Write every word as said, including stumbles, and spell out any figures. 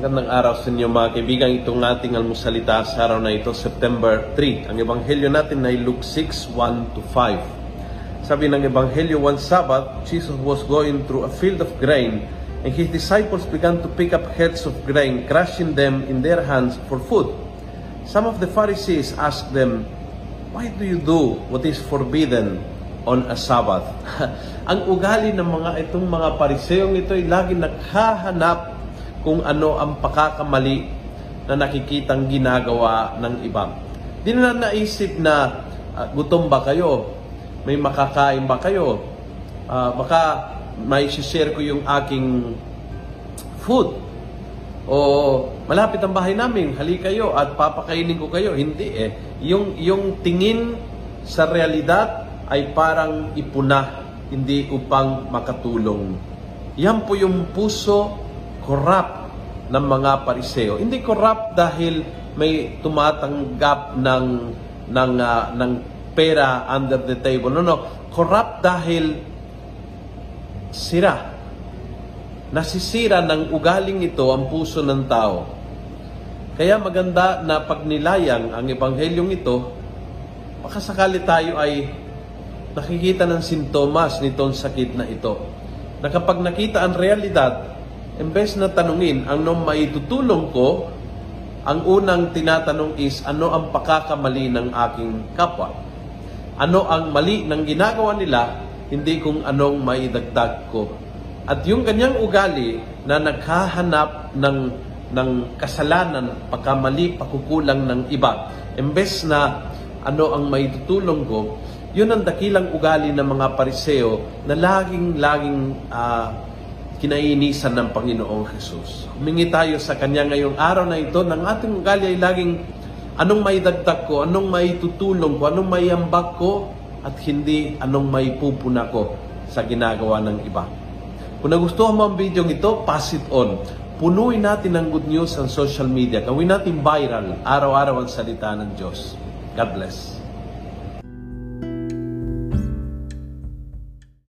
Magandang araw sa inyo mga kaibigan. Itong ating almusalita sa araw na ito, September three. Ang ebanghelyo natin ay Luke six, one to five. Sabi ng ebanghelyo, one Sabbath, Jesus was going through a field of grain, and his disciples began to pick up heads of grain, crushing them in their hands for food. Some of the Pharisees asked them, "Why do you do what is forbidden on a Sabbath?" Ang ugali ng mga itong mga pariseong ito ay lagi nakahanap kung ano ang pakakamali na nakikitang ginagawa ng iba. Di na naisip na uh, gutom ba kayo? May makakain ba kayo? Uh, baka may share ko yung aking food. O malapit ang bahay namin, halika kayo at papakainin ko kayo. Hindi eh. Yung, yung tingin sa realidad ay parang ipuna, hindi upang makatulong. Yan po yung puso corrupt ng mga Pariseo. Hindi corrupt dahil may tumatanggap ng ng uh, ng pera under the table. No, no. Corrupt dahil sira. Nasisira ng ugaling ito ang puso ng tao. Kaya maganda na pag nilayang ang ebanghelyong ito, baka sakali tayo ay nakikita ng sintomas nitong sakit na ito. Na kapag nakita ang realidad, imbes na tanungin, ano maitutulong ko, ang unang tinatanong is, ano ang pakakamali ng aking kapwa? Ano ang mali ng ginagawa nila, hindi kung anong maidagdag ko. At yung kanyang ugali na naghahanap ng, ng kasalanan, pagkamali, pagkukulang ng iba, imbes na ano ang maitutulong ko, yun ang dakilang ugali ng mga Pariseo na laging-laging uh, kinainisan ng Panginoong Jesus. Humingi tayo sa Kanya ngayong araw na ito ng ating ugali ay laging anong maidagdag ko, anong maitutulong ko, anong maiambag ko, at hindi anong maipupuna ko sa ginagawa ng iba. Kung nagustuhan mo ang video ito, pass it on. Punuin natin ng good news ang social media. Gawin natin viral, araw-araw ang salita ng Diyos. God bless.